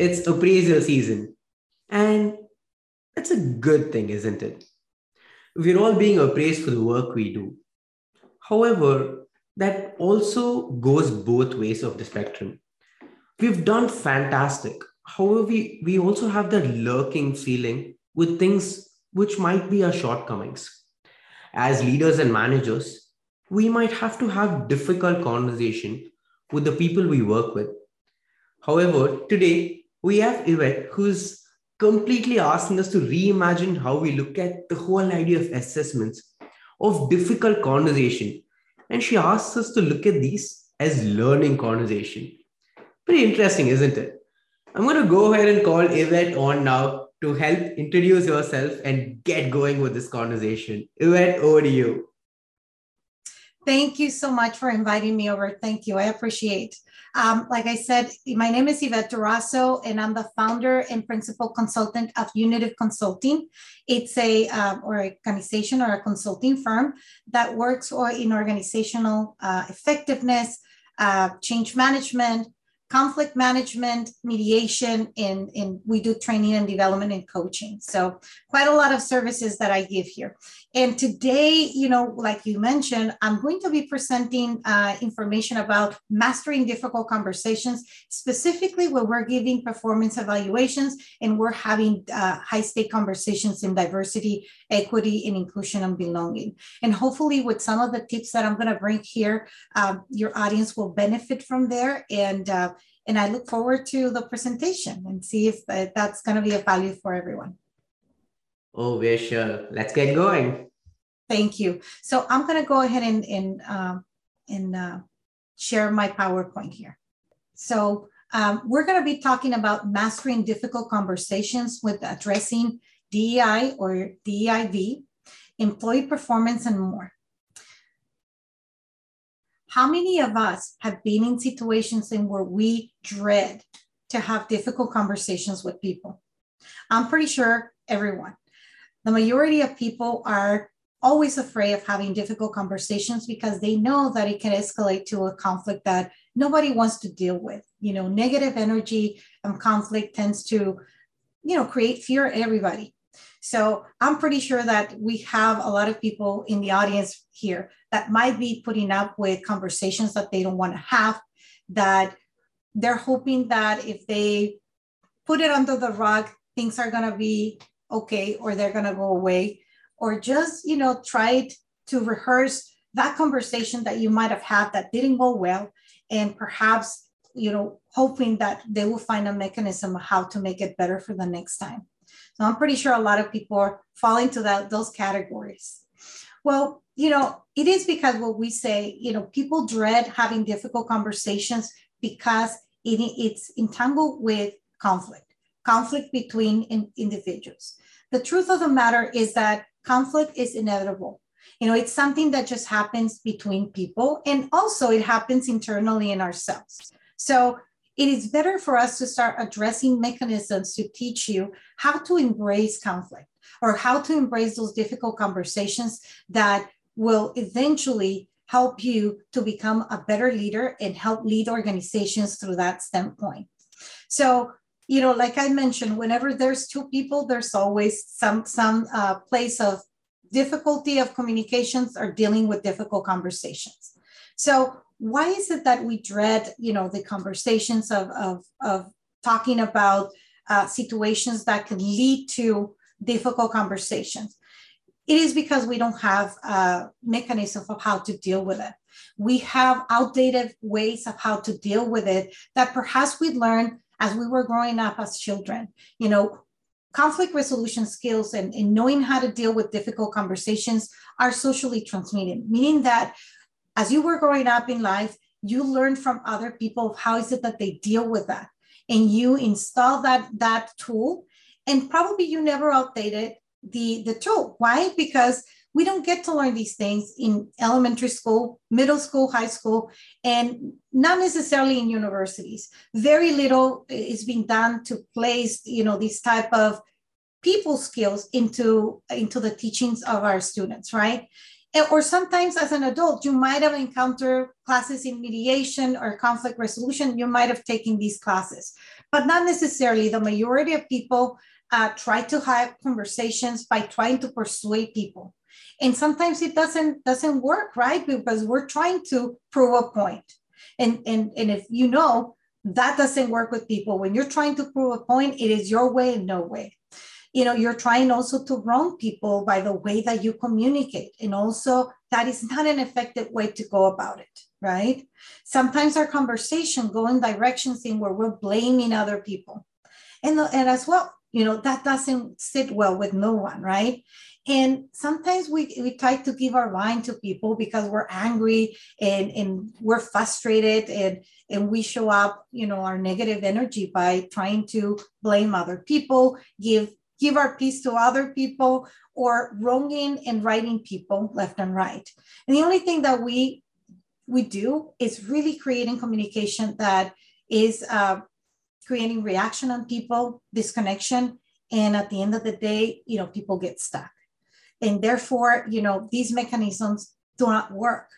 it's appraisal season. And that's a good thing, isn't it? We're all being appraised for the work we do. However, that also goes both ways of the spectrum. We've done fantastic. However, we also have that lurking feeling with things which might be our shortcomings. As leaders and managers, we might have to have difficult conversation with the people we work with. However, today we have Yvette, who's completely asking us to reimagine how we look at the whole idea of assessments, of difficult conversation. And she asks us to look at these as learning conversation. Pretty interesting, isn't it? I'm going to go ahead and call Yvette on now to help introduce herself and get going with this conversation. Yvette, over to you. Thank you so much for inviting me over. Thank you. I appreciate. Like I said, my name is Yvette Durazzo, and I'm the founder and principal consultant of Unitive Consulting. It's a organization or a consulting firm that works in organizational effectiveness, change management, conflict management, mediation, and we do training and development and coaching. So quite a lot of services that I give here. And today, you know, like you mentioned, I'm going to be presenting information about mastering difficult conversations, specifically when we're giving performance evaluations and we're having high-stake conversations in diversity, equity, and inclusion and belonging. And hopefully with some of the tips that I'm going to bring here, your audience will benefit from there. And I look forward to the presentation and see if that's going to be a value for everyone. Oh, we're sure. Let's get going. Thank you. So I'm going to go ahead and share my PowerPoint here. So we're going to be talking about mastering difficult conversations with addressing DEI or DEIB, employee performance, and more. How many of us have been in situations in where we dread to have difficult conversations with people? I'm pretty sure everyone. The majority of people are always afraid of having difficult conversations because they know that it can escalate to a conflict that nobody wants to deal with. You know, negative energy and conflict tends to, you know, create fear in everybody. So I'm pretty sure that we have a lot of people in the audience here that might be putting up with conversations that they don't want to have, that they're hoping that if they put it under the rug, things are going to be okay, or they're going to go away, or just, you know, try to rehearse that conversation that you might have had that didn't go well, and perhaps, you know, hoping that they will find a mechanism of how to make it better for the next time. So I'm pretty sure a lot of people fall into those categories. Well, you know, it is because what we say, you know, people dread having difficult conversations because it's entangled with conflict between individuals. The truth of the matter is that conflict is inevitable. You know, it's something that just happens between people, and also it happens internally in ourselves. So it is better for us to start addressing mechanisms to teach you how to embrace conflict, or how to embrace those difficult conversations that will eventually help you to become a better leader and help lead organizations through that standpoint. So, you know, like I mentioned, whenever there's two people, there's always some place of difficulty of communications or dealing with difficult conversations. So why is it that we dread, you know, the conversations of talking about situations that can lead to difficult conversations? It is because we don't have a mechanism of how to deal with it. We have outdated ways of how to deal with it that perhaps we learned as we were growing up as children. You know, conflict resolution skills and knowing how to deal with difficult conversations are socially transmitted, meaning that as you were growing up in life, you learn from other people how is it that they deal with that. And you install that tool, and probably you never outdated the tool. Why? Because we don't get to learn these things in elementary school, middle school, high school, and not necessarily in universities. Very little is being done to place, you know, these type of people skills into the teachings of our students, right? Or sometimes as an adult, you might have encountered classes in mediation or conflict resolution. You might have taken these classes, but not necessarily. The majority of people try to have conversations by trying to persuade people. And sometimes it doesn't work, right? Because we're trying to prove a point. And if you know, that doesn't work with people. When you're trying to prove a point, it is your way and no way. You know, you're trying also to wrong people by the way that you communicate. And also that is not an effective way to go about it, right? Sometimes our conversation go in directions in where we're blaming other people. And as well, you know, that doesn't sit well with no one, right? And sometimes we try to give our line to people because we're angry and we're frustrated and we show up, you know, our negative energy by trying to blame other people, give our piece to other people, or wronging and righting people left and right. And the only thing that we do is really creating communication that is creating reaction on people, disconnection, and at the end of the day, you know, people get stuck. And therefore, you know, these mechanisms do not work.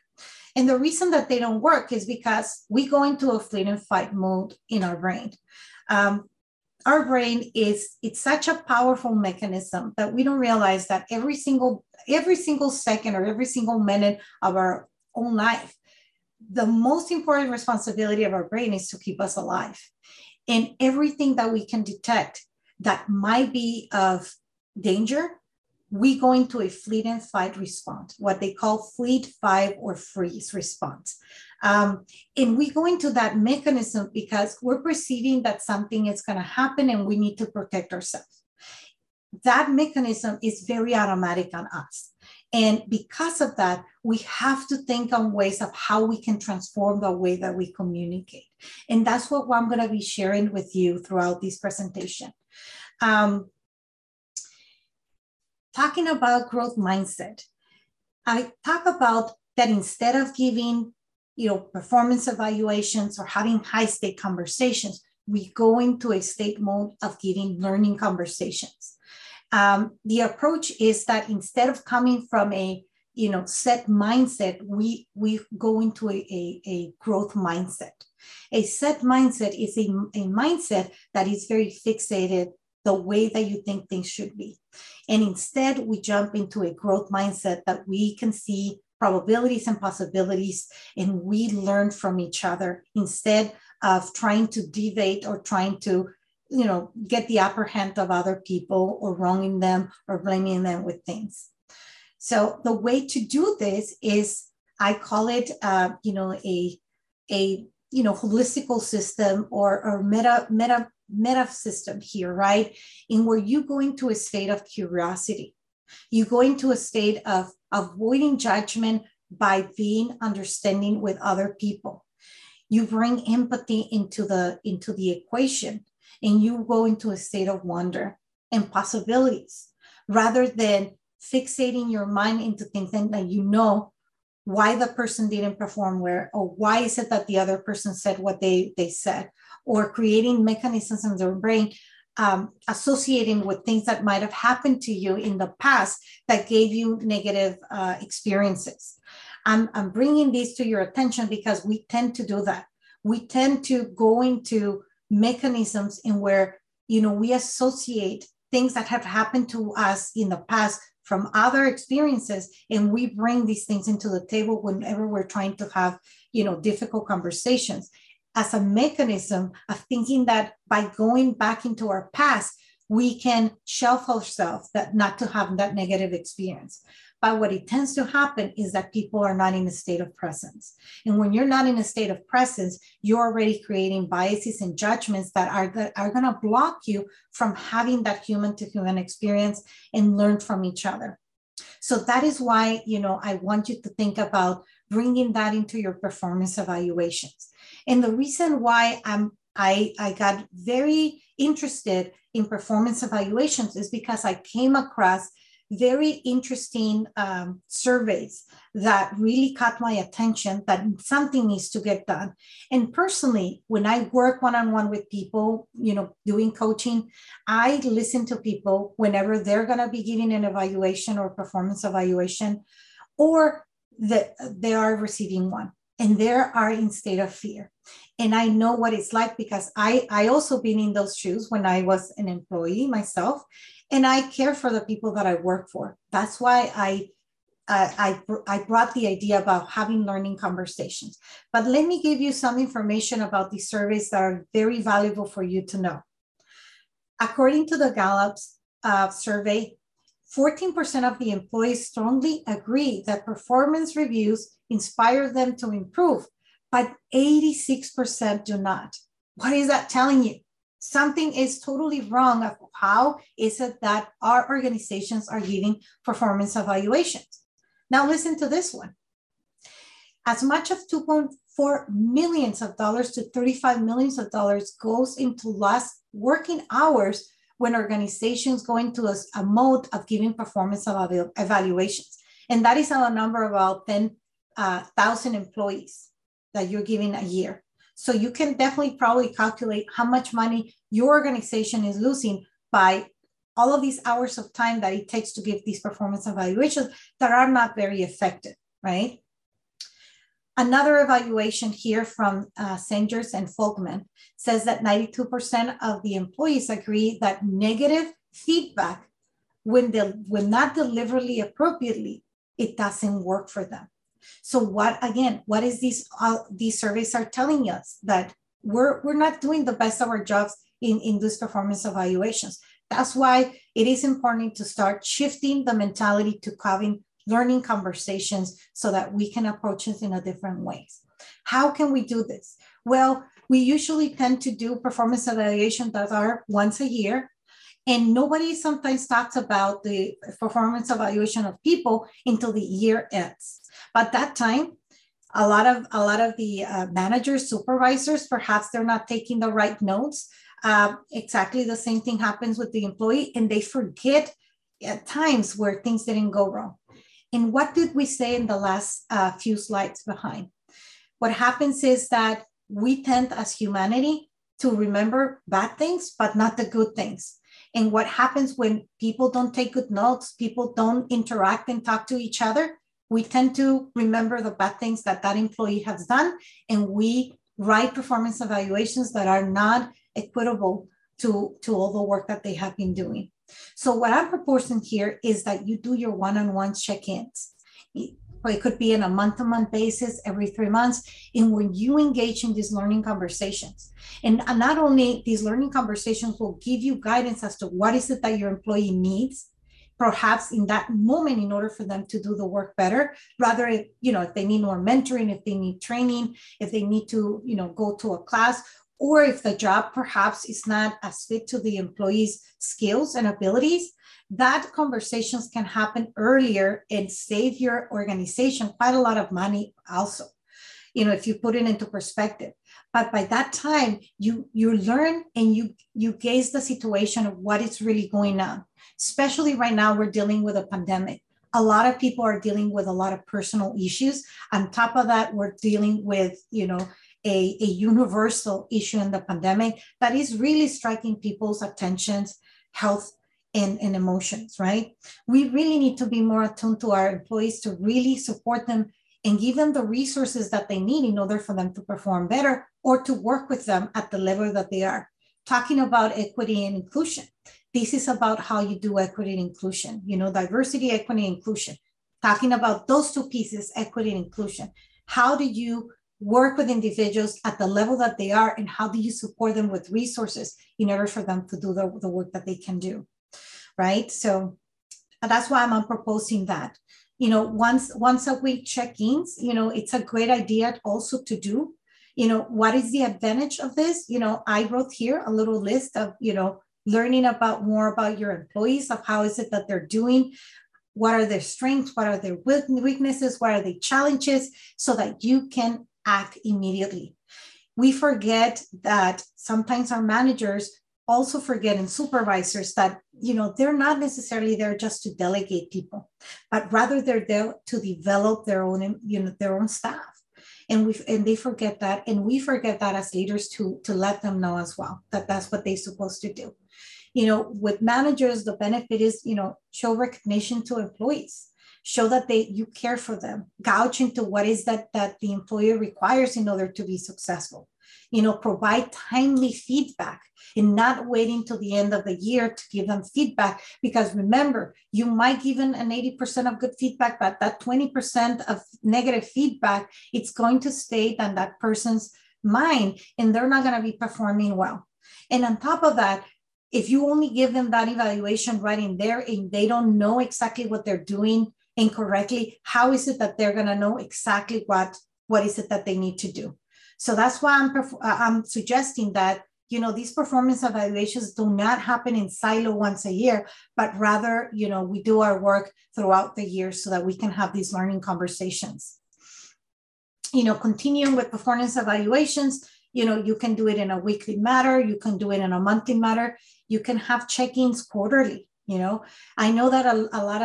And the reason that they don't work is because we go into a flight and fight mode in our brain. Our brain it's such a powerful mechanism that we don't realize that every single second or every single minute of our own life, the most important responsibility of our brain is to keep us alive. And everything that we can detect that might be of danger, we go into a flight and fight response, what they call flight, fight, or freeze response. And we go into that mechanism because we're perceiving that something is going to happen and we need to protect ourselves. That mechanism is very automatic on us. And because of that, we have to think on ways of how we can transform the way that we communicate. And that's what I'm going to be sharing with you throughout this presentation. Talking about growth mindset, I talk about that instead of giving, you know, performance evaluations or having high-stake conversations, we go into a state mode of giving learning conversations. The approach is that instead of coming from a, you know, set mindset, we go into a growth mindset. A set mindset is a mindset that is very fixated the way that you think things should be. And instead, we jump into a growth mindset that we can see probabilities and possibilities, and we learn from each other instead of trying to deviate or trying to, you know, get the upper hand of other people or wronging them or blaming them with things. So the way to do this is, I call it, you know, a holistical system or meta system here, right? In where you go into a state of curiosity. You go into a state of avoiding judgment by being understanding with other people. You bring empathy into the equation, and you go into a state of wonder and possibilities rather than fixating your mind into things that you know why the person didn't perform where, or why is it that the other person said what they said, or creating mechanisms in their brain associating with things that might have happened to you in the past that gave you negative experiences. I'm bringing these to your attention because we tend to do that. We tend to go into mechanisms in where, you know, we associate things that have happened to us in the past from other experiences, and we bring these things into the table whenever we're trying to have, you know, difficult conversations, as a mechanism of thinking that by going back into our past, we can shelf ourselves that not to have that negative experience. But what it tends to happen is that people are not in a state of presence. And when you're not in a state of presence, you're already creating biases and judgments that are going to block you from having that human to human experience and learn from each other. So that is why, you know, I want you to think about bringing that into your performance evaluations. And the reason why I got very interested in performance evaluations is because I came across very interesting surveys that really caught my attention that something needs to get done. And personally, when I work one-on-one with people, you know, doing coaching, I listen to people whenever they're going to be giving an evaluation or performance evaluation, or that they are receiving one. and they are in state of fear. And I know what it's like because I also been in those shoes when I was an employee myself, and I care for the people that I work for. That's why I brought the idea about having learning conversations. But let me give you some information about these surveys that are very valuable for you to know. According to the Gallup survey, 14% of the employees strongly agree that performance reviews inspire them to improve, but 86% do not. What is that telling you? Something is totally wrong of how is it that our organizations are giving performance evaluations. Now listen to this one. As much as $2.4 million to $35 million goes into lost working hours when organizations go into a mode of giving performance evaluations. And that is a number of about 10,000 employees that you're giving a year. So you can definitely probably calculate how much money your organization is losing by all of these hours of time that it takes to give these performance evaluations that are not very effective, right? Another evaluation here from Sanders and Folkman says that 92% of the employees agree that negative feedback, when not deliberately appropriately, it doesn't work for them. So what, again, what is these surveys are telling us? That we're not doing the best of our jobs in these performance evaluations. That's why it is important to start shifting the mentality to having learning conversations so that we can approach it in a different way. How can we do this? Well, we usually tend to do performance evaluations that are once a year, and nobody sometimes talks about the performance evaluation of people until the year ends. But that time, a lot of the managers, supervisors, perhaps they're not taking the right notes. Exactly the same thing happens with the employee, and they forget at times where things didn't go wrong. And what did we say in the last few slides behind? What happens is that we tend as humanity to remember bad things, but not the good things. And what happens when people don't take good notes, people don't interact and talk to each other, we tend to remember the bad things that that employee has done, and we write performance evaluations that are not equitable to all the work that they have been doing. So what I'm proposing here is that you do your one-on-one check-ins. It could be on a month-to-month basis, every 3 months, and when you engage in these learning conversations. And not only these learning conversations will give you guidance as to what is it that your employee needs, perhaps in that moment, in order for them to do the work better, rather, you know, if they need more mentoring, if they need training, if they need to, you know, go to a class, or if the job perhaps is not as fit to the employee's skills and abilities, that conversations can happen earlier and save your organization quite a lot of money also, you know, if you put it into perspective. But by that time, you learn and you gauge the situation of what is really going on. Especially right now, we're dealing with a pandemic. A lot of people are dealing with a lot of personal issues. On top of that, we're dealing with, you know, a universal issue in the pandemic that is really striking people's attentions, health, and emotions, right? We really need to be more attuned to our employees to really support them and give them the resources that they need in order for them to perform better or to work with them at the level that they are. Talking about equity and inclusion, this is about how you do equity and inclusion, you know, diversity, equity, inclusion. Talking about those two pieces, equity and inclusion. How do you work with individuals at the level that they are, and how do you support them with resources in order for them to do the work that they can do, right? So that's why I'm proposing that. You know, once a week check-ins, you know, it's a great idea also to do. You know, what is the advantage of this? You know, I wrote here a little list of, you know, learning about more about your employees, of how is it that they're doing, what are their strengths, what are their weaknesses, what are their challenges, so that you can act immediately. We forget that sometimes our managers also forget, and supervisors, that, you know, they're not necessarily there just to delegate people, but rather they're there to develop their own, you know, their own staff. And they forget that. And we forget that as leaders to let them know as well, that that's what they're supposed to do. You know, with managers, the benefit is, you know, show recognition to employees. show that you care for them, gouge into what is that the employer requires in order to be successful. You know, provide timely feedback and not waiting till the end of the year to give them feedback. Because remember, you might give them an 80% of good feedback, but that 20% of negative feedback, it's going to stay on that person's mind and they're not going to be performing well. And on top of that, if you only give them that evaluation right in there and they don't know exactly what they're doing incorrectly, how is it that they're going to know exactly what is it that they need to do? So that's why I'm suggesting that, you know, these performance evaluations do not happen in silo once a year, but rather, you know, we do our work throughout the year so that we can have these learning conversations. You know, continuing with performance evaluations, you know, you can do it in a weekly matter, you can do it in a monthly matter, you can have check-ins quarterly. You know, I know that a lot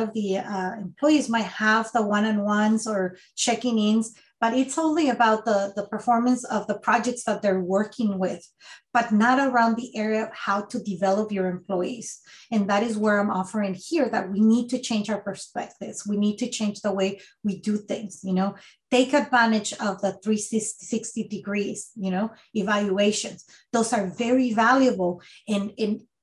of the employees might have the one-on-ones or checking ins, but it's only about the performance of the projects that they're working with, but not around the area of how to develop your employees. And that is where I'm offering here that we need to change our perspectives. We need to change the way we do things, you know, take advantage of the 360 degrees, you know, evaluations. Those are very valuable.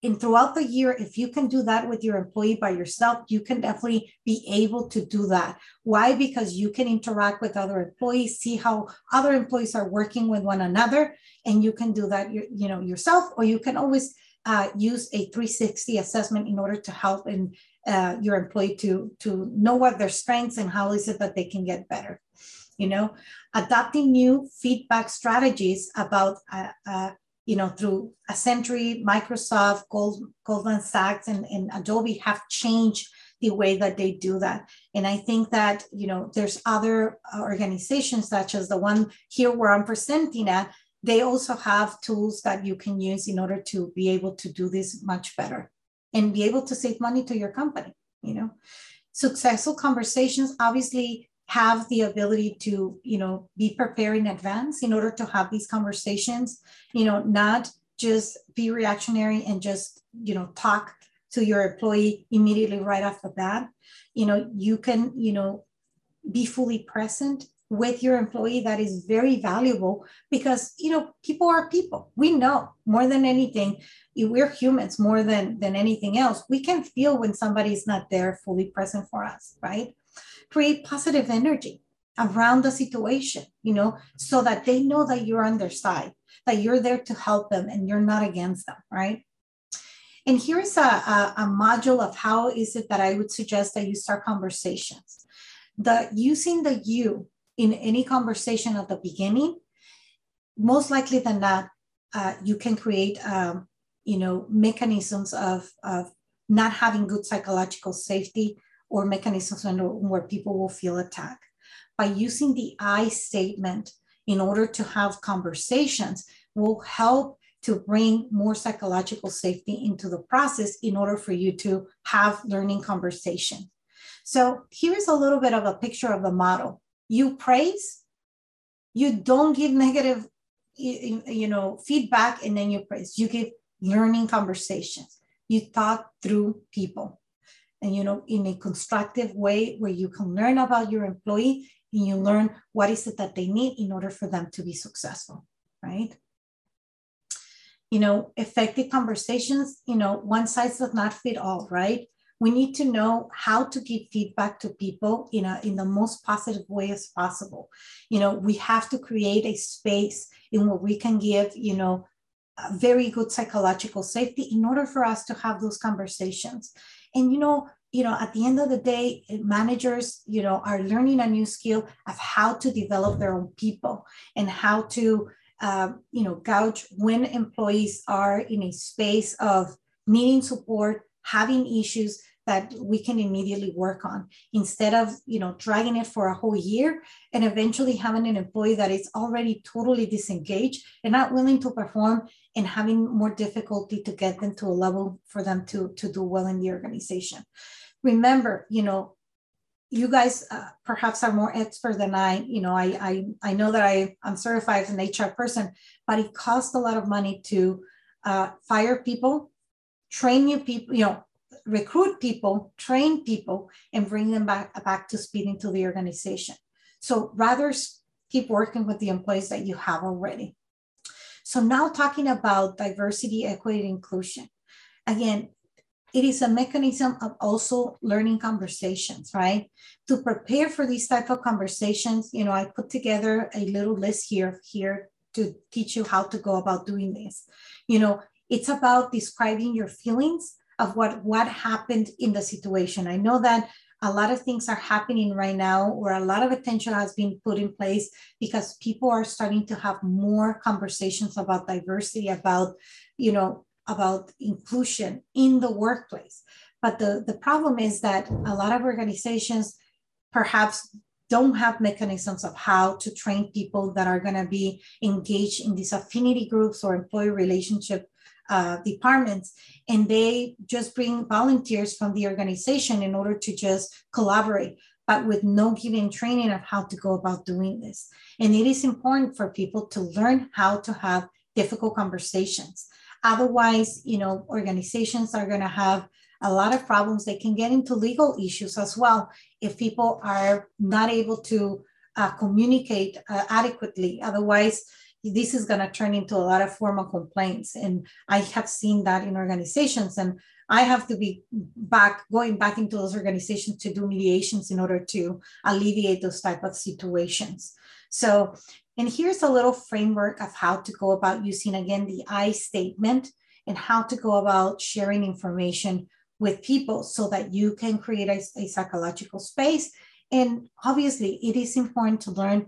And throughout the year, if you can do that with your employee by yourself, you can definitely be able to do that. Why? Because you can interact with other employees, see how other employees are working with one another, and you can do that, you know, yourself, or you can always use a 360 assessment in order to help and your employee to know what their strengths and how is it that they can get better. You know, adopting new feedback strategies about you know, through Accenture, Microsoft, Goldman Sachs, and Adobe have changed the way that they do that. And I think that, you know, there's other organizations such as the one here where I'm presenting at, they also have tools that you can use in order to be able to do this much better and be able to save money to your company, you know. Successful conversations obviously have the ability to, you know, be prepared in advance in order to have these conversations, you know, not just be reactionary and just, you know, talk to your employee immediately right off the bat. You know, you can, you know, be fully present with your employee. That is very valuable because, you know, people are people. We know more than anything, we're humans more than anything else. We can feel when somebody's not there fully present for us, right? Create positive energy around the situation, you know, so that they know that you're on their side, that you're there to help them and you're not against them, right? And here's a module of how is it that I would suggest that you start conversations. Using the you in any conversation at the beginning, most likely than not, you can create, you know, mechanisms of not having good psychological safety or mechanisms where people will feel attacked. By using the I statement in order to have conversations will help to bring more psychological safety into the process in order for you to have learning conversation. So here's a little bit of a picture of the model. You praise, you don't give negative, you know, feedback, and then you praise. You give learning conversations. You talk through people. And, you know, in a constructive way where you can learn about your employee and you learn what is it that they need in order for them to be successful, right? You know, effective conversations, you know, one size does not fit all, right? We need to know how to give feedback to people in the most positive way as possible. You know, we have to create a space in where we can give, you know, very good psychological safety in order for us to have those conversations. And, you know, at the end of the day, managers, you know, are learning a new skill of how to develop their own people and how to, you know, gauge when employees are in a space of needing support, having issues that we can immediately work on instead of, you know, dragging it for a whole year and eventually having an employee that is already totally disengaged and not willing to perform and having more difficulty to get them to a level for them to do well in the organization. Remember, you know, you guys perhaps are more expert than I, you know, I know that I'm certified as an HR person, but it costs a lot of money to fire people, train new people, you know, recruit people, train people, and bring them back to speed into the organization. So rather keep working with the employees that you have already. So now talking about diversity, equity, and inclusion. Again, it is a mechanism of also learning conversations, right? To prepare for these type of conversations, you know, I put together a little list here to teach you how to go about doing this. You know, it's about describing your feelings of what happened in the situation. I know that a lot of things are happening right now where a lot of attention has been put in place because people are starting to have more conversations about diversity, about, you know, about inclusion in the workplace. But the problem is that a lot of organizations perhaps don't have mechanisms of how to train people that are gonna be engaged in these affinity groups or employee relationship departments. And they just bring volunteers from the organization in order to just collaborate, but with no given training of how to go about doing this. And it is important for people to learn how to have difficult conversations. Otherwise, you know, organizations are going to have a lot of problems. They can get into legal issues as well if people are not able to communicate adequately. Otherwise, this is going to turn into a lot of formal complaints. And I have seen that in organizations. And I have to be going back into those organizations to do mediations in order to alleviate those type of situations. So, and here's a little framework of how to go about using, again, the I statement and how to go about sharing information with people so that you can create a psychological space. And obviously, it is important to learn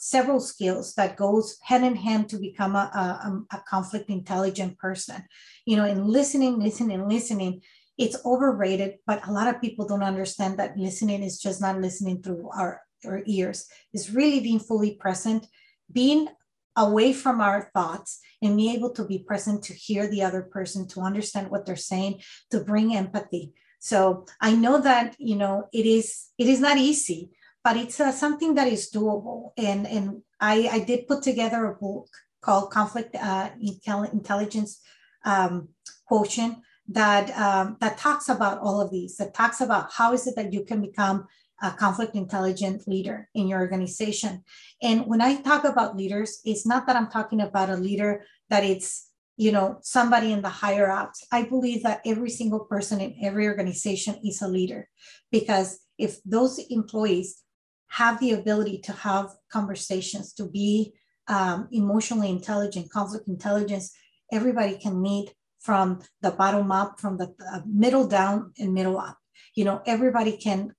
several skills that goes hand in hand to become a conflict intelligent person. You know, in listening, it's overrated, but a lot of people don't understand that listening is just not listening through our ears. Is really being fully present, being away from our thoughts and be able to be present to hear the other person, to understand what they're saying, to bring empathy. So I know that, you know, it is not easy, but it's something that is doable. And I did put together a book called Conflict Intelligence Quotient that talks about all of these, that talks about how is it that you can become a conflict intelligent leader in your organization. And when I talk about leaders, it's not that I'm talking about a leader that it's, you know, somebody in the higher ups. I believe that every single person in every organization is a leader, because if those employees have the ability to have conversations, to be emotionally intelligent, conflict intelligence, everybody can lead from the bottom up, from the middle down and middle up. You know, everybody can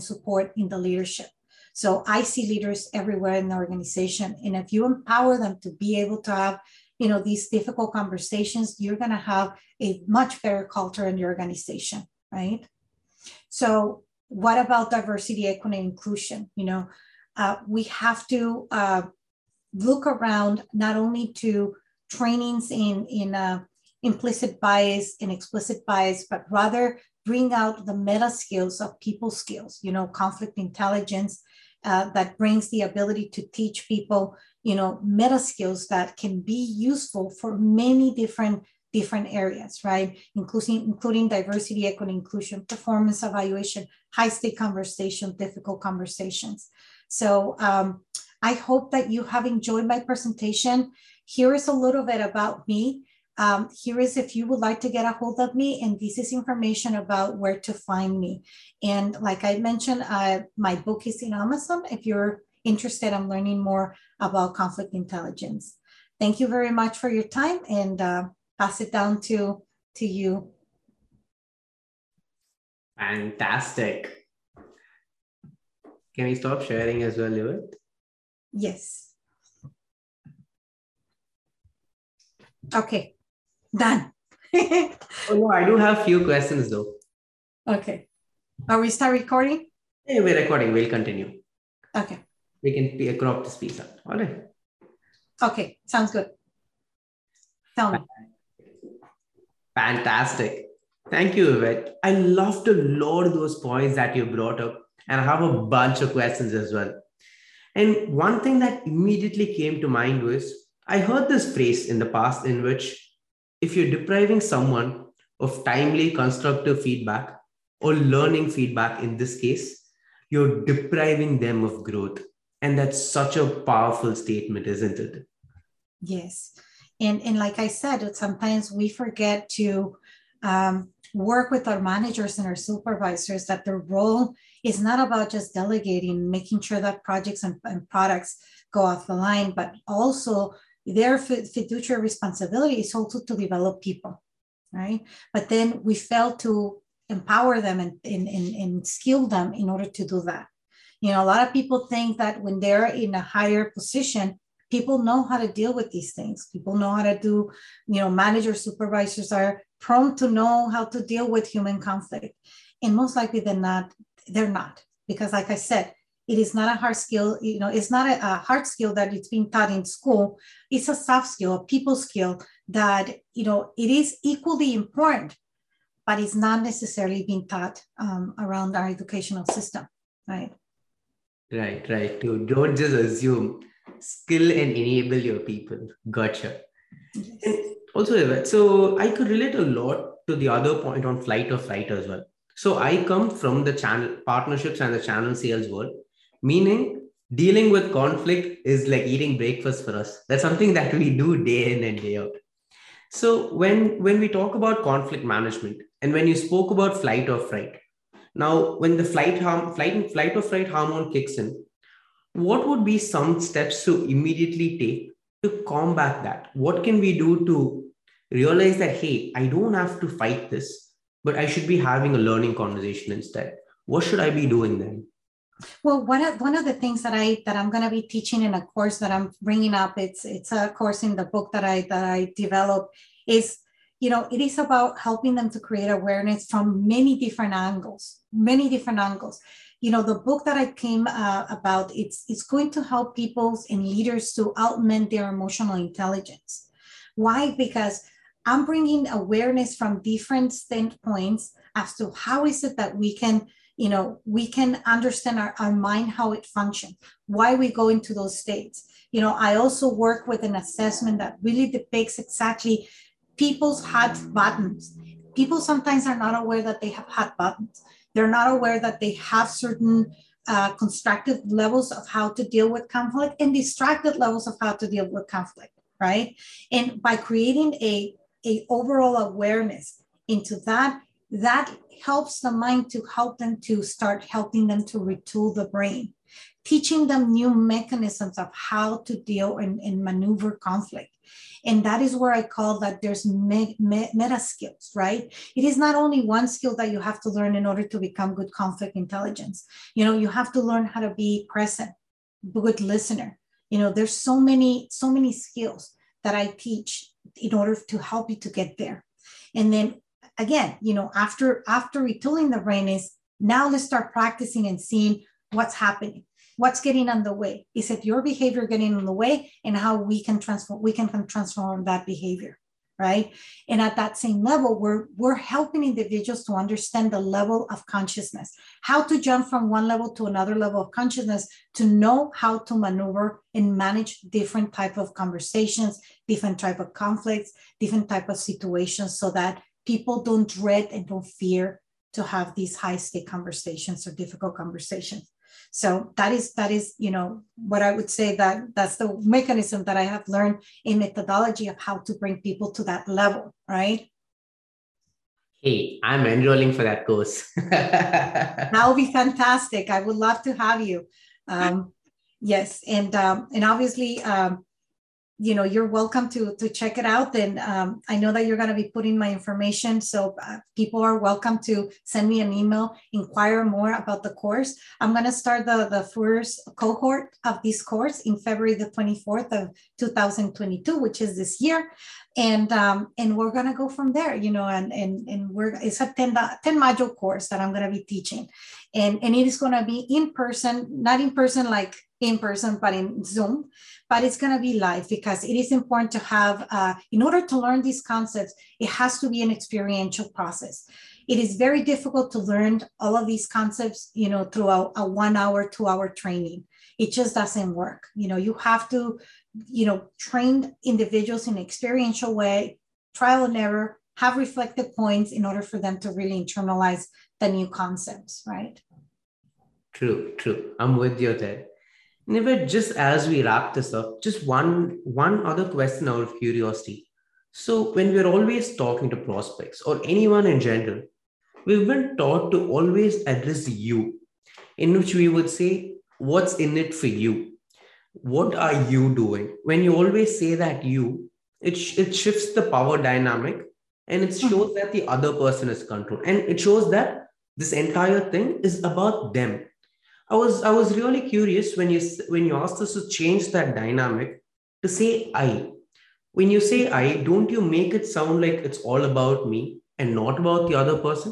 support in the leadership. So I see leaders everywhere in the organization. And if you empower them to be able to have, you know, these difficult conversations, you're going to have a much better culture in your organization, right? So what about diversity, equity, and inclusion? You know, we have to look around not only to trainings in implicit bias and explicit bias, but rather bring out the meta skills of people skills, you know, conflict intelligence that brings the ability to teach people, you know, meta skills that can be useful for many different areas, right? Including diversity, equity, inclusion, performance evaluation, high-stake conversation, difficult conversations. So I hope that you have enjoyed my presentation. Here is a little bit about me. Here is if you would like to get a hold of me, and this is information about where to find me. And like I mentioned, my book is in Amazon. If you're interested in learning more about conflict intelligence. Thank you very much for your time, and pass it down to you. Fantastic. Can we stop sharing as well, Yvette? Yes. Okay. Done. Oh no, I do have a few questions though. Okay. Are we start recording? Yeah, we're recording. We'll continue. Okay. We can crop this piece out. All right. Okay. Sounds good. Tell me. Fantastic. Thank you, Yvette. I loved a lot of those points that you brought up, and I have a bunch of questions as well. And one thing that immediately came to mind was I heard this phrase in the past in which if you're depriving someone of timely constructive feedback or learning feedback in this case, you're depriving them of growth. And that's such a powerful statement, isn't it? Yes. And like I said, sometimes we forget to work with our managers and our supervisors that their role is not about just delegating, making sure that projects and products go off the line, but also their fiduciary responsibility is also to develop people, right? But then we fail to empower them and skill them in order to do that. You know, a lot of people think that when they're in a higher position, people know how to deal with these things. People know how to do, you know, managers, supervisors are prone to know how to deal with human conflict. And most likely they're not, because like I said, it is not a hard skill. You know, it's not a hard skill that it's being taught in school. It's a soft skill, a people skill that, you know, it is equally important, but it's not necessarily being taught around our educational system, right? Right, right. You don't just assume. Skill and enable your people. Gotcha. And also, Yvette, so I could relate a lot to the other point on flight or fight as well. So I come from the channel partnerships and the channel sales world, meaning dealing with conflict is like eating breakfast for us. That's something that we do day in and day out. So when we talk about conflict management, and when you spoke about flight or fright, now when the flight or fright hormone kicks in, what would be some steps to immediately take to combat that? What can we do to realize that, hey, I don't have to fight this, but I should be having a learning conversation instead? What should I be doing then? Well, one of the things that I'm going to be teaching in a course that I'm bringing up, it's a course in the book that I developed, is, you know, it is about helping them to create awareness from many different angles. You know, the book that I came about, it's going to help people and leaders to augment their emotional intelligence. Why? Because I'm bringing awareness from different standpoints as to how is it that we can, you know, we can understand our mind, how it functions, why we go into those states. You know, I also work with an assessment that really depicts exactly people's hot buttons. People sometimes are not aware that they have hot buttons. They're not aware that they have certain constructive levels of how to deal with conflict and distracted levels of how to deal with conflict, right? And by creating a overall awareness into that, that helps the mind to help them to start helping them to retool the brain, teaching them new mechanisms of how to deal and maneuver conflict. And that is where I call that there's meta skills, right? It is not only one skill that you have to learn in order to become good conflict intelligence. You know, you have to learn how to be present, good listener. You know, there's so many skills that I teach in order to help you to get there. And then again, you know, after retooling the brain is now let's start practicing and seeing what's happening. What's getting in the way? Is it your behavior getting in the way, and how we can transform that behavior, right? And at that same level, we're helping individuals to understand the level of consciousness, how to jump from one level to another level of consciousness, to know how to maneuver and manage different type of conversations, different type of conflicts, different type of situations, so that people don't dread and don't fear to have these high stake conversations or difficult conversations. So that is, you know, what I would say that's the mechanism that I have learned in methodology of how to bring people to that level, right? Hey, I'm enrolling for that course. That would be fantastic. I would love to have you. Yes. And obviously, you know, you're welcome to check it out. And I know that you're going to be putting my information. So people are welcome to send me an email, inquire more about the course. I'm going to start the first cohort of this course in February the 24th of 2022, which is this year. And we're going to go from there, you know, and it's a 10 module course that I'm going to be teaching. And it is going to be in person, not in person, like in person, but in Zoom, but it's going to be live because it is important to have, in order to learn these concepts, it has to be an experiential process. It is very difficult to learn all of these concepts, you know, through a 1 hour, 2 hour training. It just doesn't work. You know, you have to, you know, train individuals in an experiential way, trial and error, have reflective points in order for them to really internalize the new concepts, right? True, true. I'm with you there. Yvette, just as we wrap this up, just one other question out of curiosity. So when we're always talking to prospects or anyone in general, we've been taught to always address you, in which we would say, what's in it for you? What are you doing? When you always say that you, it shifts the power dynamic, and it shows that the other person is controlled. And it shows that this entire thing is about them. I was really curious when you asked us to change that dynamic to say I. When you say I, don't you make it sound like it's all about me and not about the other person?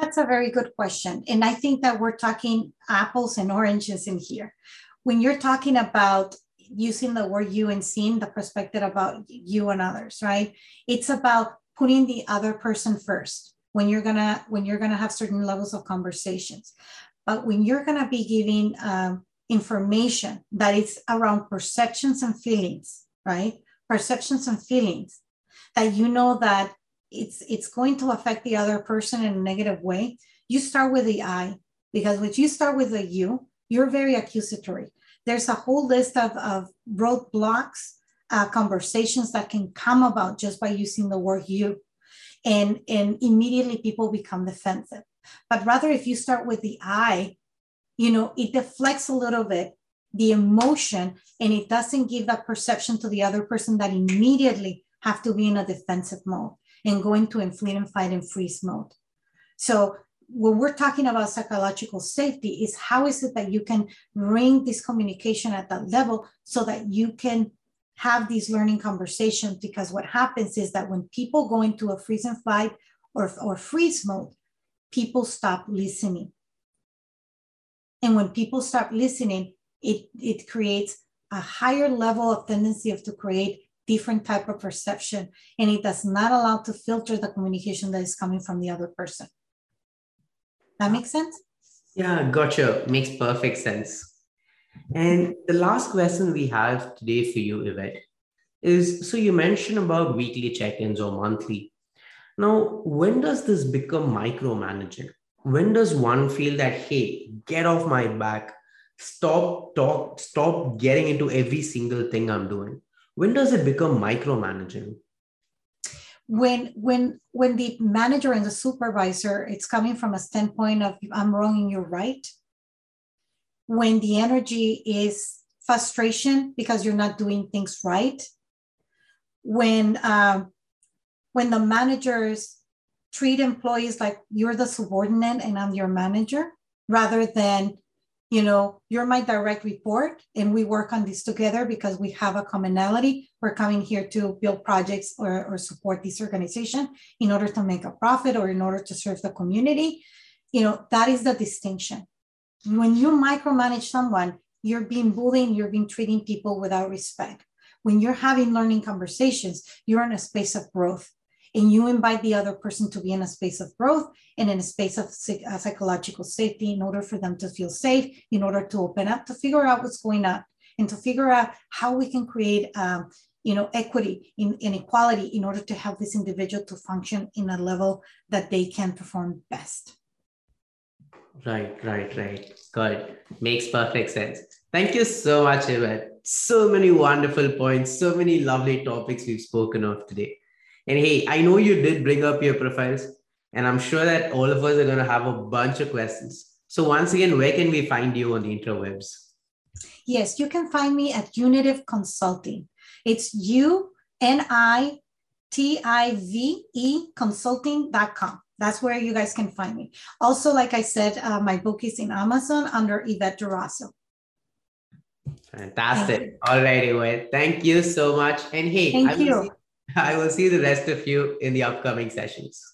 That's a very good question. And I think that we're talking apples and oranges in here. When you're talking about using the word you and seeing the perspective about you and others, right? It's about putting the other person first when you're gonna have certain levels of conversations. But when you're gonna be giving information that is around perceptions and feelings, right? Perceptions and feelings that you know that it's going to affect the other person in a negative way. You start with the I, because when you start with the you, you're very accusatory. There's a whole list of roadblocks, conversations that can come about just by using the word you. And immediately people become defensive. But rather, if you start with the I, you know, it deflects a little bit the emotion, and it doesn't give that perception to the other person that immediately have to be in a defensive mode and go into a flee and fight and freeze mode. So when we're talking about psychological safety, is how is it that you can bring this communication at that level so that you can have these learning conversations? Because what happens is that when people go into a freeze and fight or freeze mode, people stop listening. And when people stop listening, it creates a higher level of tendency to create different type of perception. And it does not allow to filter the communication that is coming from the other person. That makes sense? Yeah, gotcha. Makes perfect sense. And the last question we have today for you, Yvette, is, so you mentioned about weekly check-ins or monthly. Now, when does this become micromanaging? When does one feel that, hey, get off my back, stop getting into every single thing I'm doing? When does it become micromanaging? When the manager and the supervisor, it's coming from a standpoint of I'm wrong and you're right. When the energy is frustration because you're not doing things right. When the managers treat employees like you're the subordinate and I'm your manager, rather than, you know, you're my direct report and we work on this together because we have a commonality. We're coming here to build projects or support this organization in order to make a profit or in order to serve the community. You know, that is the distinction. When you micromanage someone, you're being bullying, you're being treating people without respect. When you're having learning conversations, you're in a space of growth, and you invite the other person to be in a space of growth and in a space of psychological safety in order for them to feel safe, in order to open up, to figure out what's going on, and to figure out how we can create equity and equality in order to help this individual to function in a level that they can perform best. Right. Good. Makes perfect sense. Thank you so much, Yvette. So many wonderful points, so many lovely topics we've spoken of today. And hey, I know you did bring up your profiles, and I'm sure that all of us are going to have a bunch of questions. So once again, where can we find you on the interwebs? Yes, you can find me at Unitive Consulting. It's UNITIVE consulting.com. That's where you guys can find me. Also, like I said, my book is in Amazon under Yvette Durazzo. Fantastic. All right, Yvette. Thank you so much. And hey, thank you. I will see the rest of you in the upcoming sessions.